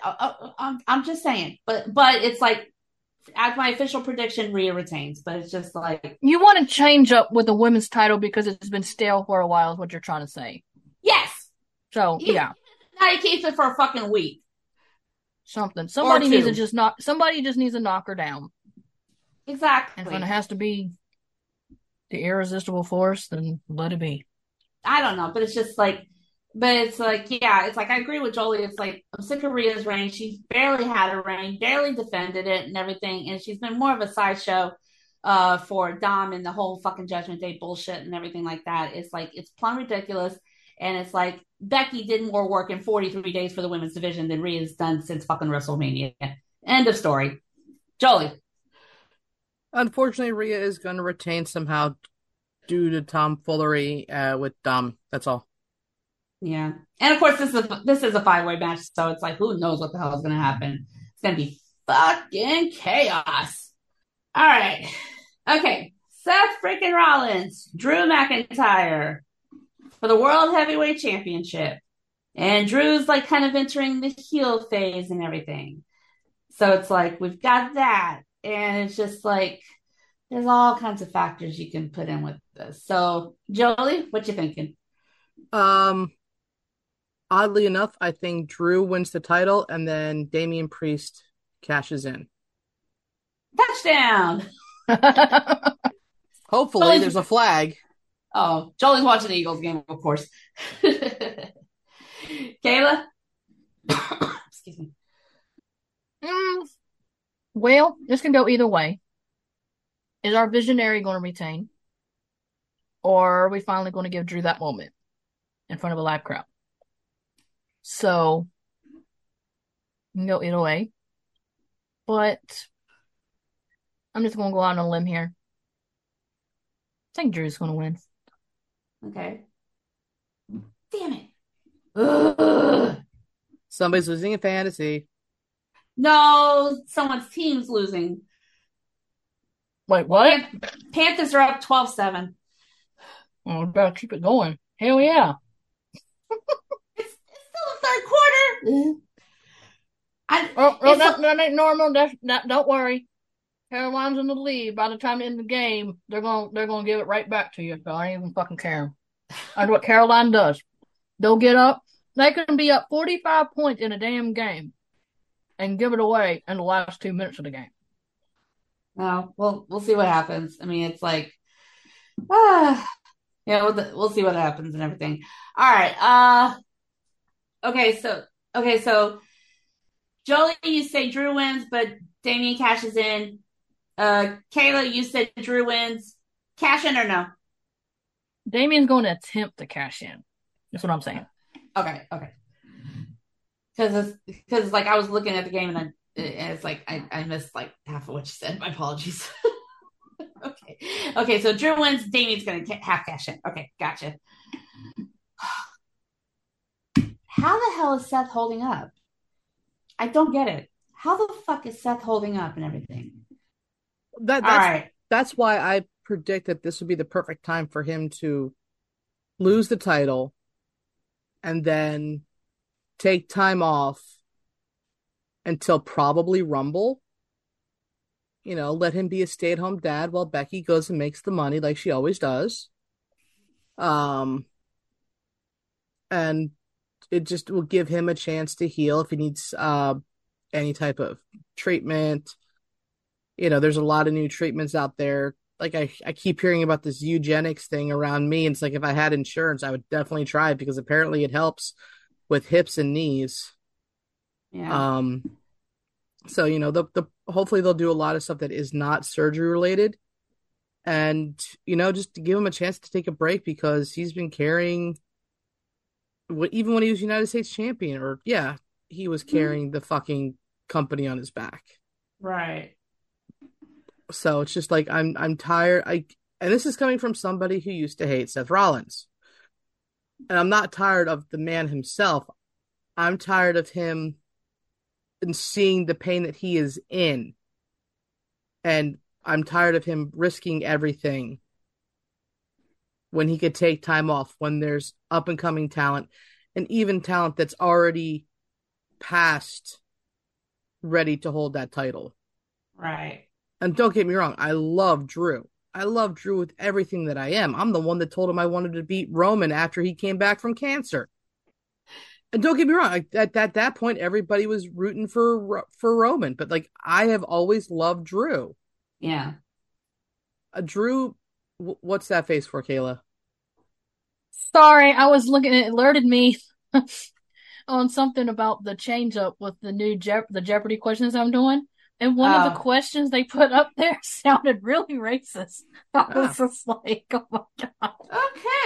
I'm just saying, but it's like, as my official prediction, Rhea retains, but it's just like, you want to change up with the women's title because it's been stale for a while is what you're trying to say. Yes. So yeah. Nia keeps it for a fucking week. Somebody needs to just knock. Somebody just needs to knock her down. Exactly. And if it has to be the irresistible force, then let it be. I don't know, but it's just like, yeah, it's like, I agree with Jolie. It's like, I'm sick of Rhea's reign. She's barely had a reign, barely defended it and everything. And she's been more of a sideshow for Dom and the whole fucking Judgment Day bullshit and everything like that. It's like, it's plumb ridiculous. And it's like, Becky did more work in 43 days for the women's division than Rhea's done since fucking WrestleMania. End of story. Jolie. Unfortunately, Rhea is going to retain somehow due to tomfoolery with Dom. That's all. Yeah. And of course, this is a five-way match, so it's like, who knows what the hell is going to happen. It's going to be fucking chaos. All right. Okay. Seth freaking Rollins, Drew McIntyre for the World Heavyweight Championship. And Drew's like kind of entering the heel phase and everything. So it's like, we've got that. And it's just like, there's all kinds of factors you can put in with this. So, Jolie, what you thinking? Oddly enough, I think Drew wins the title, and then Damien Priest cashes in. Touchdown! Hopefully, there's a flag. Oh, Jolie's watching the Eagles game, of course. Kayla? Excuse me. Well, this can go either way. Is our visionary going to retain? Or are we finally going to give Drew that moment in front of a live crowd? So, you can go either way. But I'm just going to go out on a limb here. I think Drew's going to win. Okay. Damn it. Ugh. Somebody's losing in fantasy. No, someone's team's losing. Wait, what? Panthers are up 12-7. Oh, we better keep it going. Hell yeah. It's still the third quarter. That ain't normal. Don't worry. Carolina's in the lead. By the time they end the game, they're gonna give it right back to you. So I ain't even fucking caring. That's what Carolina does. They'll get up. They can be up 45 points in a damn game and give it away in the last 2 minutes of the game. Oh, well, we'll see what happens. I mean, it's like, yeah, we'll see what happens and everything. All right. Okay, so Jolie, you say Drew wins, but Damien cashes in. Kayla, you said Drew wins. Cash in or no? Damien's going to attempt to cash in. That's what I'm saying. Okay. Because like I was looking at the game and it's like I missed like half of what you said. My apologies. Okay. So Drew wins. Damien's gonna half cash in. Okay, gotcha. How the hell is Seth holding up? I don't get it. How the fuck is Seth holding up and everything? That's why I predict that this would be the perfect time for him to lose the title and then take time off until probably Rumble. You know, let him be a stay-at-home dad while Becky goes and makes the money like she always does. And it just will give him a chance to heal if he needs any type of treatment. You know, there's a lot of new treatments out there. Like, I keep hearing about this eugenics thing around me. It's like, if I had insurance, I would definitely try it because apparently it helps with hips and knees. Yeah. So, you know, hopefully they'll do a lot of stuff that is not surgery related and, you know, just to give him a chance to take a break, because he's been carrying, even when he was United States champion, or he was carrying the fucking company on his back. Right. So it's just like, I'm tired. And this is coming from somebody who used to hate Seth Rollins. And I'm not tired of the man himself. I'm tired of him and seeing the pain that he is in. And I'm tired of him risking everything when he could take time off, when there's up-and-coming talent, and even talent that's already past ready to hold that title. Right. And don't get me wrong, I love Drew. I love Drew with everything that I am. I'm the one that told him I wanted to beat Roman after he came back from cancer. And don't get me wrong, at that point, everybody was rooting for Roman. But, like, I have always loved Drew. Yeah. Drew, what's that face for, Kayla? Sorry, I was looking. It alerted me on something about the change-up with the new the Jeopardy questions I'm doing. And one of the questions they put up there sounded really racist. I was just like, oh my God.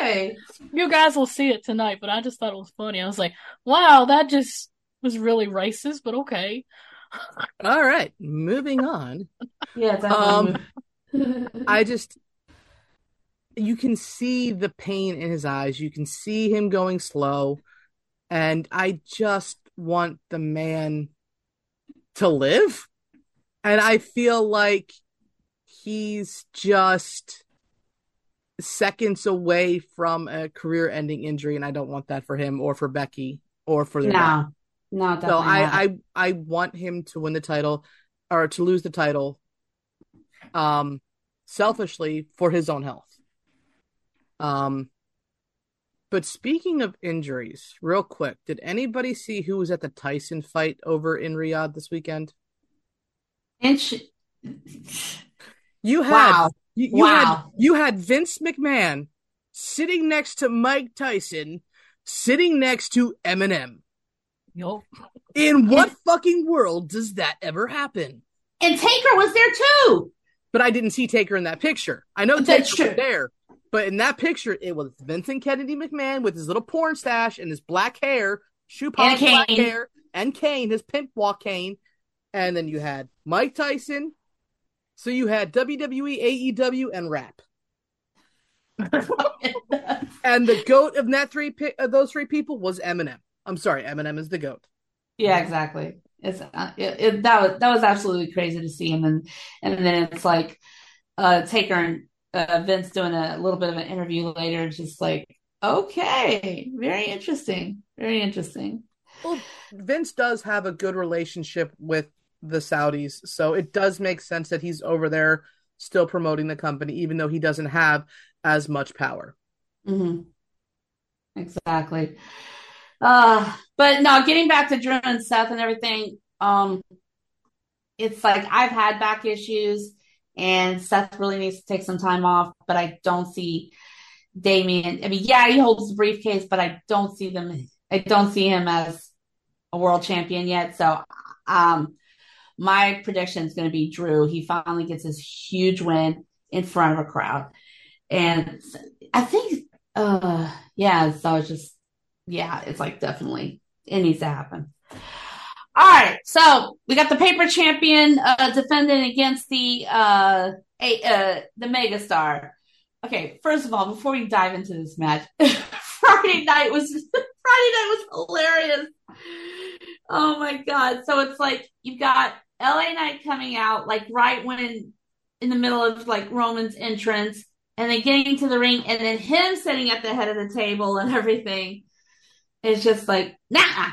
Okay. You guys will see it tonight, but I just thought it was funny. I was like, wow, that just was really racist, but okay. All right. Moving on. Yeah, definitely. You can see the pain in his eyes. You can see him going slow. And I just want the man to live. And I feel like he's just seconds away from a career-ending injury, and I don't want that for him or for Becky or for the man. No, definitely not. So I want him to win the title, or to lose the title, selfishly for his own health. But speaking of injuries, real quick, did anybody see who was at the Tyson fight over in Riyadh this weekend? You had Vince McMahon sitting next to Mike Tyson, sitting next to Eminem. Nope. In what fucking world does that ever happen? And Taker was there too. But I didn't see Taker in that picture. I know Taker was there, but in that picture, it was Vincent Kennedy McMahon with his little porn stash and his black hair, shoe polish black hair, and cane, his pimp walk cane. And then you had Mike Tyson. So you had WWE, AEW, and rap. And the GOAT of those three people was Eminem. I'm sorry, Eminem is the GOAT. Yeah, exactly. It's that was absolutely crazy to see him, and then it's like Taker and Vince doing a little bit of an interview later, just like, okay, very interesting. Well, Vince does have a good relationship with the Saudis, so it does make sense that he's over there still promoting the company, even though he doesn't have as much power. Mm-hmm. Exactly. But no, getting back to Drew and Seth and everything, it's like I've had back issues, and Seth really needs to take some time off, but I don't see Damien. I mean, yeah, he holds the briefcase, but I don't see him as a world champion yet. So my prediction is going to be Drew. He finally gets this huge win in front of a crowd. And I think, so it's just, it's like definitely it needs to happen. All right. So we got the paper champion defending against the megastar. Okay. First of all, before we dive into this match, Friday night was hilarious. Oh my God. So it's like you've got LA Knight coming out like right when in the middle of like Roman's entrance, and then getting to the ring, and then him sitting at the head of the table and everything. It's just like, nah.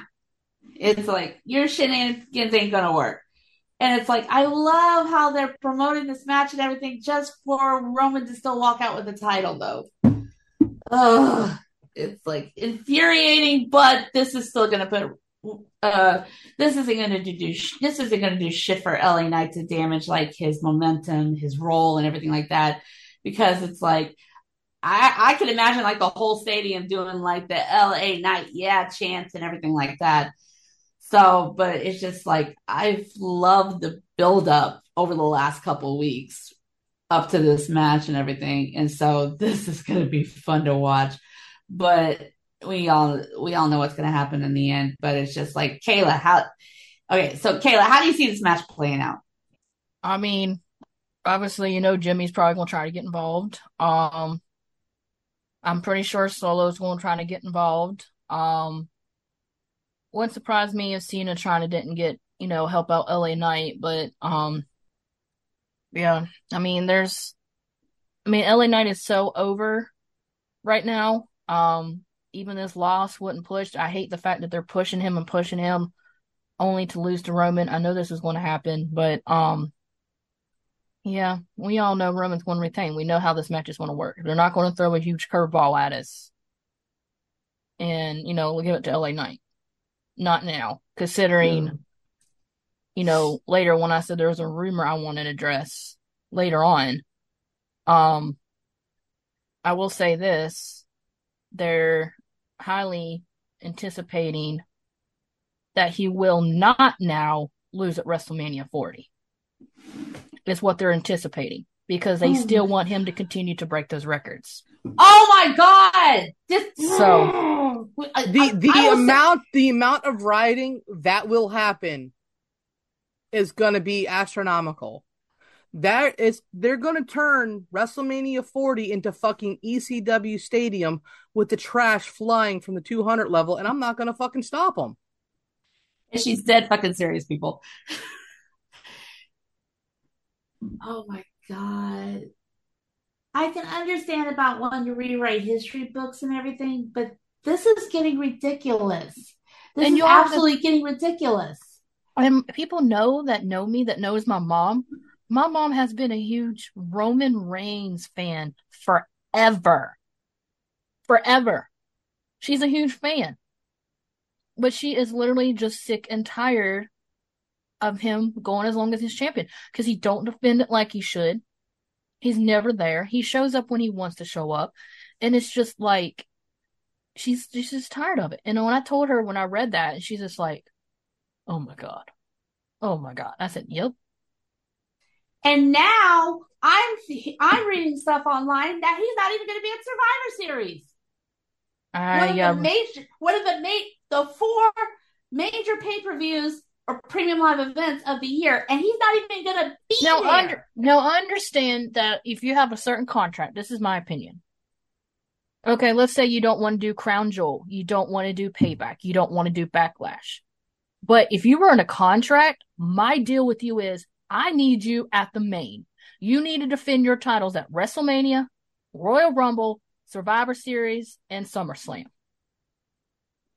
It's like your shenanigans ain't gonna work. And it's like I love how they're promoting this match and everything just for Roman to still walk out with the title though. Ugh. It's like infuriating, but this is still going to put, this isn't going to do shit for LA Knight to damage like his momentum, his role and everything like that. Because it's like, I can imagine like the whole stadium doing like the LA Knight, chants and everything like that. So, but it's just like, I've loved the build up over the last couple of weeks up to this match and everything. And so this is going to be fun to watch, but we all know what's going to happen in the end. But it's just like, Kayla, how do you see this match playing out? I mean, obviously, Jimmy's probably going to try to get involved. I'm pretty sure Solo's going to try to get involved. Wouldn't surprise me if Cena didn't get, help out LA Knight, but yeah, LA Knight is so over right now. Even this loss wasn't pushed. I hate the fact that they're pushing him only to lose to Roman. I know this is going to happen, but yeah, we all know Roman's going to retain. We know how this match is going to work. They're not going to throw a huge curveball at us. And, we'll give it to LA Knight. Not now, considering, later when I said there was a rumor I wanted to address later on. I will say this. They're highly anticipating that he will not now lose at WrestleMania 40. It's what they're anticipating, because they still want him to continue to break those records. Oh my God! So the amount of rioting that will happen is going to be astronomical. They're going to turn WrestleMania 40 into fucking ECW Stadium with the trash flying from the 200 level, and I'm not going to fucking stop them. And she's dead fucking serious, people. Oh my God. I can understand about wanting to rewrite history books and everything, but this is getting ridiculous. Getting ridiculous. And people that knows my mom. My mom has been a huge Roman Reigns fan forever. Forever. She's a huge fan. But she is literally just sick and tired of him going as long as he's champion, because he don't defend it like he should. He's never there. He shows up when he wants to show up, and it's just like she's just tired of it. And when I told her, when I read that, she's just like, "Oh my god!" I said, "Yep." And now I'm reading stuff online that he's not even going to be at Survivor Series. One of the four major pay-per-views or premium live events of the year, and he's not even going to be there. I understand that if you have a certain contract, this is my opinion. Okay, let's say you don't want to do Crown Jewel. You don't want to do Payback. You don't want to do Backlash. But if you were in a contract, my deal with you is I need you at the main. You need to defend your titles at WrestleMania, Royal Rumble, Survivor Series, and SummerSlam.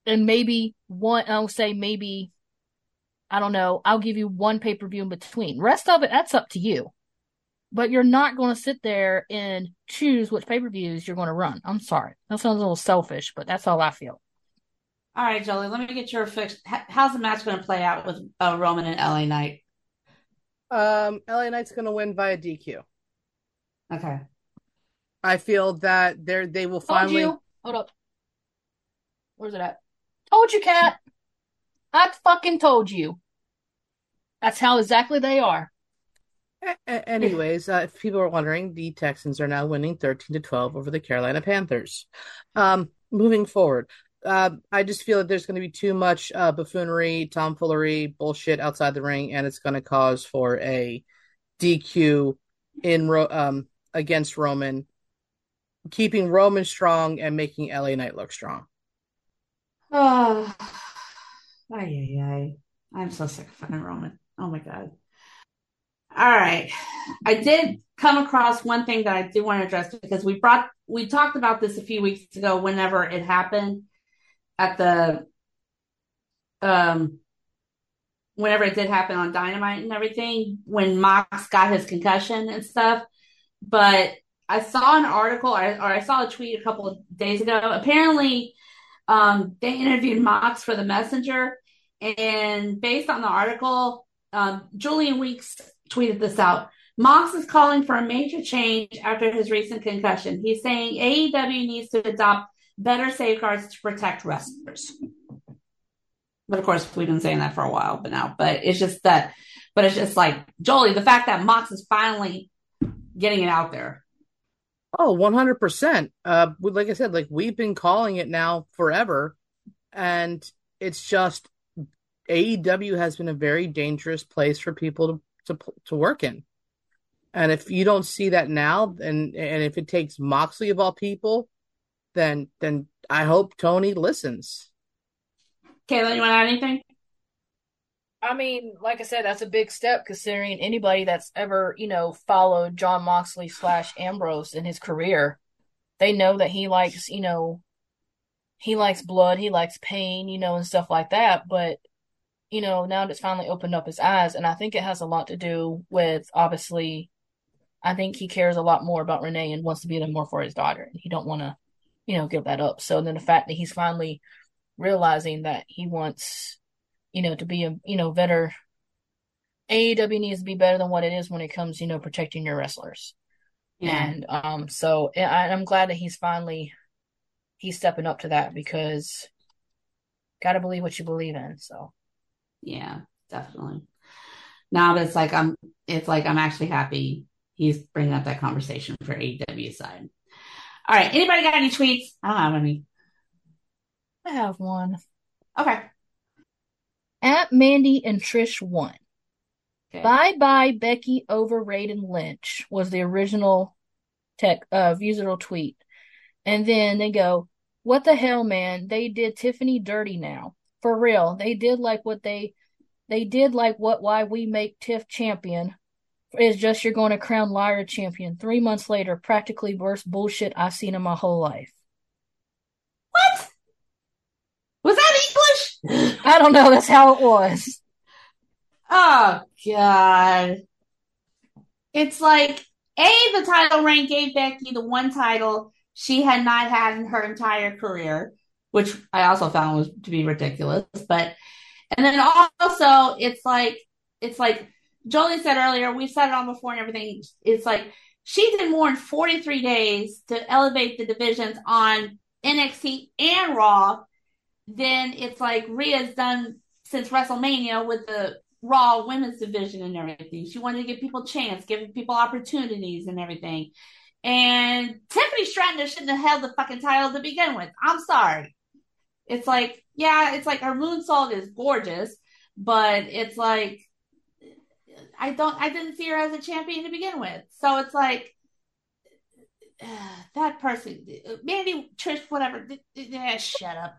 And maybe I'll give you one pay-per-view in between. Rest of it, that's up to you. But you're not going to sit there and choose which pay-per-views you're going to run. I'm sorry. That sounds a little selfish, but that's all I feel. All right, Jolie, let me get your fix. How's the match going to play out with Roman and LA Knight? LA Knight's going to win via DQ. Okay. I feel that they will finally... Hold up. Where's it at? Told you, Kat. I fucking told you. That's how exactly they are. Anyways, if people are wondering, the Texans are now winning 13-12 over the Carolina Panthers. Moving forward, I just feel that there's going to be too much buffoonery, tomfoolery, bullshit outside the ring, and it's going to cause for a DQ against Roman, keeping Roman strong and making LA Knight look strong. Oh. Ay-yi-yi. I'm so sick of fucking Roman. Oh my God. All right. I did come across one thing that I do want to address, because we talked about this a few weeks ago whenever it happened at the whenever it did happen on Dynamite and everything, when Mox got his concussion and stuff. But I saw an article I saw a tweet a couple of days ago. Apparently they interviewed Mox for The Messenger, and based on the article, Julian Weeks tweeted this out. Mox is calling for a major change after his recent concussion. He's saying AEW needs to adopt better safeguards to protect wrestlers. But of course, we've been saying that for a while, but it's just like, Jolie, the fact that Mox is finally getting it out there. Oh, 100%. Like I said, like we've been calling it now forever, and it's just AEW has been a very dangerous place for people to work in. And if you don't see that now, and if it takes Moxley of all people, then I hope Tony listens. Kayla, you want to add anything? I mean, like I said, that's a big step considering anybody that's ever, followed Jon Moxley / Ambrose in his career. They know that he likes, he likes blood, he likes pain, and stuff like that. But, now it's finally opened up his eyes. And I think it has a lot to do with, obviously, I think he cares a lot more about Renee and wants to be there more for his daughter. And he don't want to, give that up. So then the fact that he's finally realizing that he wants... to be a, better, AEW needs to be better than what it is when it comes, protecting your wrestlers. Yeah. And so I'm glad that he's stepping up to that, because got to believe what you believe in. So. Yeah, definitely. Now it's like, I'm actually happy he's bringing up that conversation for AEW side. All right. Anybody got any tweets? I don't have any. I have one. Okay. At Mandy and Trish 1. Okay. Bye-bye Becky over Raiden Lynch was the original user tweet. And then they go, what the hell, man? They did Tiffany dirty now. For real. They did like what why we make Tiff champion. It's just you're going to crown Lyra champion. 3 months later, practically worst bullshit I've seen in my whole life. What? Was that English? I don't know. That's how it was. Oh, God. It's like, the title reign gave Becky the one title she had not had in her entire career, which I also found was to be ridiculous. But, and then also, it's like Jolie said earlier, we've said it on before and everything. It's like, she did more in 43 days to elevate the divisions on NXT and Raw. Then it's like Rhea's done since WrestleMania with the Raw women's division and everything. She wanted to give people chance, giving people opportunities and everything. And Tiffany Stratton shouldn't have held the fucking title to begin with. I'm sorry. It's like, yeah, it's like her moonsault is gorgeous, but it's like, I didn't see her as a champion to begin with. So it's like, that person, Mandy, Trish, whatever, shut up.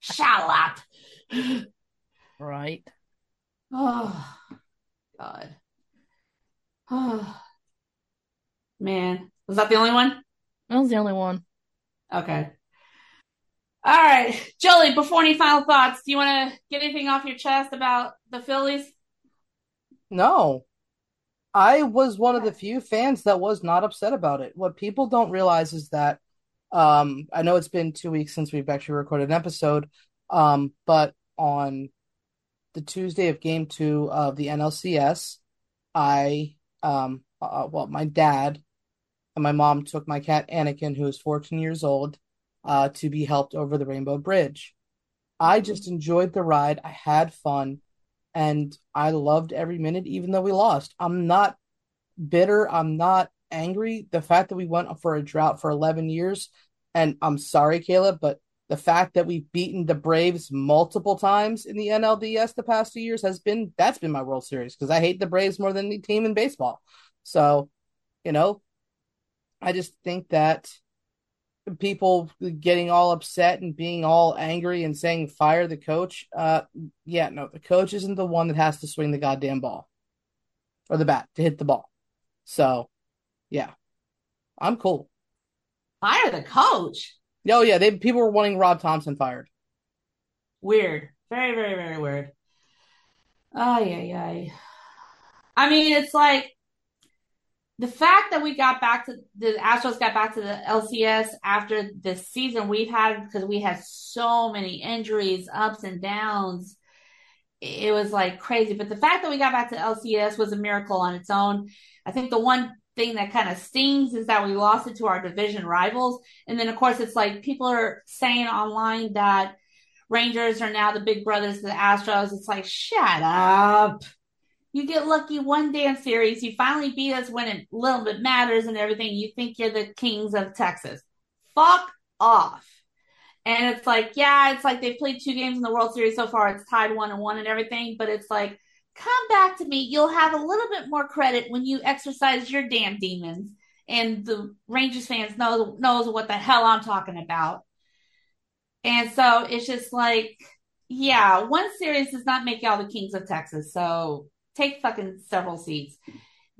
Shut up. Right. Oh, God. Oh, man. Was that the only one? That was the only one. Okay. All right. Jolie, before any final thoughts, do you want to get anything off your chest about the Phillies? No. I was one of the few fans that was not upset about it. What people don't realize is that I know it's been 2 weeks since we've actually recorded an episode, but on the Tuesday of Game 2 of the NLCS, my dad and my mom took my cat Anakin, who is 14 years old, to be helped over the Rainbow Bridge. I just enjoyed the ride. I had fun, and I loved every minute, even though we lost. I'm not bitter. I'm not angry. The fact that we went for a drought for 11 years, and I'm sorry, Caleb, but the fact that we've beaten the Braves multiple times in the NLDS the past 2 years that's been my World Series, because I hate the Braves more than any team in baseball. So, I just think that people getting all upset and being all angry and saying fire the coach, the coach isn't the one that has to swing the goddamn ball or the bat to hit the ball. So, yeah, I'm cool. Fire the coach? Oh, yeah, people were wanting Rob Thompson fired. Weird. Very, very, very weird. Oh, yeah. I mean, it's like the fact that we got back to the Astros got back to the LCS after the season we've had, because we had so many injuries, ups and downs. It was like crazy. But the fact that we got back to LCS was a miracle on its own. I think the one thing that kind of stings is that we lost it to our division rivals. And then of course it's like people are saying online that Rangers are now the big brothers to the Astros. It's like, shut up. you get lucky one damn series. You finally beat us when it little bit matters and everything. You think you're the kings of Texas. Fuck off. And it's like, yeah, it's like they've played two games in the World Series so far. It's tied 1-1 and everything. But it's like, come back to me. You'll have a little bit more credit when you exercise your damn demons. And the Rangers fans knows what the hell I'm talking about. And so it's just like, yeah, one series does not make y'all the kings of Texas. So take fucking several seats.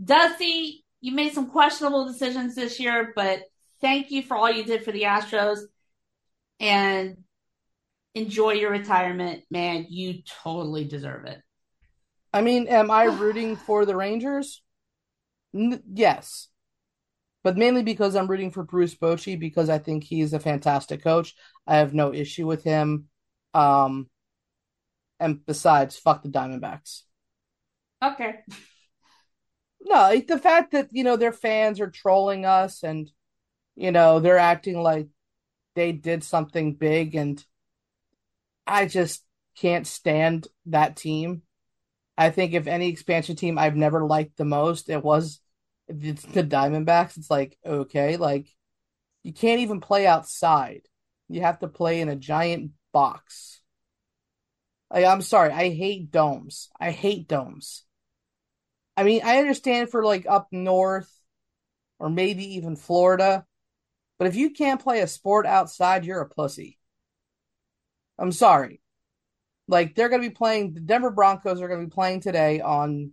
Dusty, you made some questionable decisions this year, but thank you for all you did for the Astros. And enjoy your retirement, man. You totally deserve it. I mean, am I rooting for the Rangers? Yes. But mainly because I'm rooting for Bruce Bochy, because I think he's a fantastic coach. I have no issue with him. And besides, fuck the Diamondbacks. Okay. No, the fact that, you know, their fans are trolling us and, you know, they're acting like they did something big, and I just can't stand that team. I think if any expansion team I've never liked the most, it's the Diamondbacks. It's like, okay, like, you can't even play outside. You have to play in a giant box. I'm sorry, I hate domes. I mean, I understand for, like, up north or maybe even Florida, but if you can't play a sport outside, you're a pussy. I'm sorry. Like, they're going to be playing, the Denver Broncos are going to be playing today on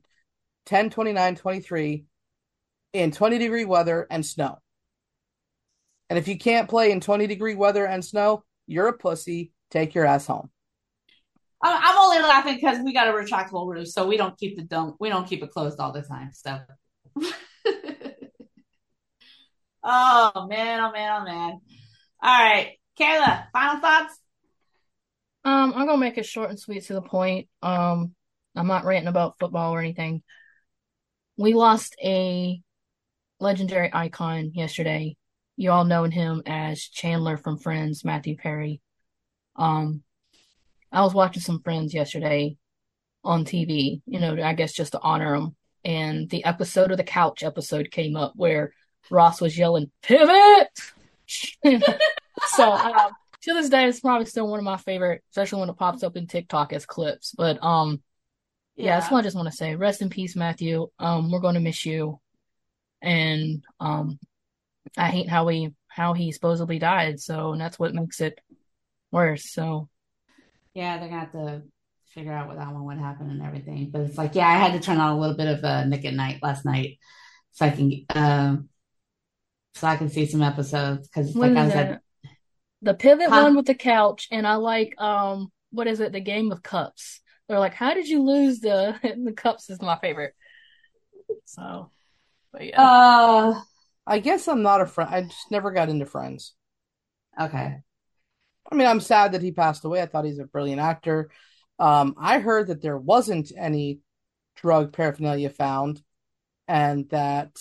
10/29/23 in 20-degree weather and snow. And if you can't play in 20-degree weather and snow, you're a pussy. Take your ass home. I'm only laughing because we got a retractable roof, so we don't keep the dome. We don't keep it closed all the time. So, oh man! All right, Kayla, final thoughts. I'm gonna make it short and sweet to the point. I'm not ranting about football or anything. We lost a legendary icon yesterday. You all know him as Chandler from Friends, Matthew Perry. I was watching some Friends yesterday on TV, you know, I guess just to honor him. And the episode of the couch episode came up where Ross was yelling, "Pivot!" So to this day, it's probably still one of my favorite, especially when it pops up in TikTok as clips. But yeah, that's what I just want to say. Rest in peace, Matthew. We're going to miss you. And I hate how he supposedly died. So, and that's what makes it worse. So. Yeah, they're going to have to figure out what that one would happen and everything. But it's like, yeah, I had to turn on a little bit of Nick at Night last night so I can see some episodes. Because like I said, the pivot one with the couch, and I like, what is it, the Game of Cups. They're like, how did you lose the cups is my favorite. So, but yeah. I guess I'm not a friend. I just never got into Friends. Okay. I mean, I'm sad that he passed away. I thought he's a brilliant actor. I heard that there wasn't any drug paraphernalia found and that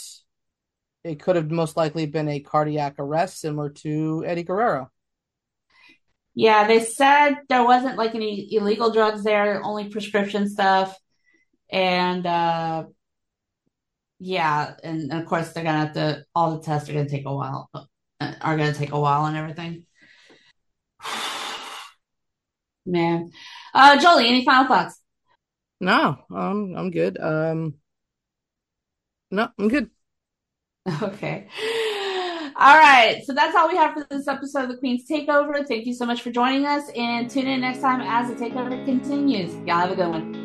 it could have most likely been a cardiac arrest similar to Eddie Guerrero. Yeah, they said there wasn't like any illegal drugs there, only prescription stuff. And yeah, and of course they're going to have to, all the tests are going to take a while and everything. Man, Jolie, any final thoughts? No, I'm good. No, I'm good. Okay. All right. So that's all we have for this episode of the Queen's Takeover. Thank you so much for joining us, and tune in next time as the takeover continues. Y'all have a good one.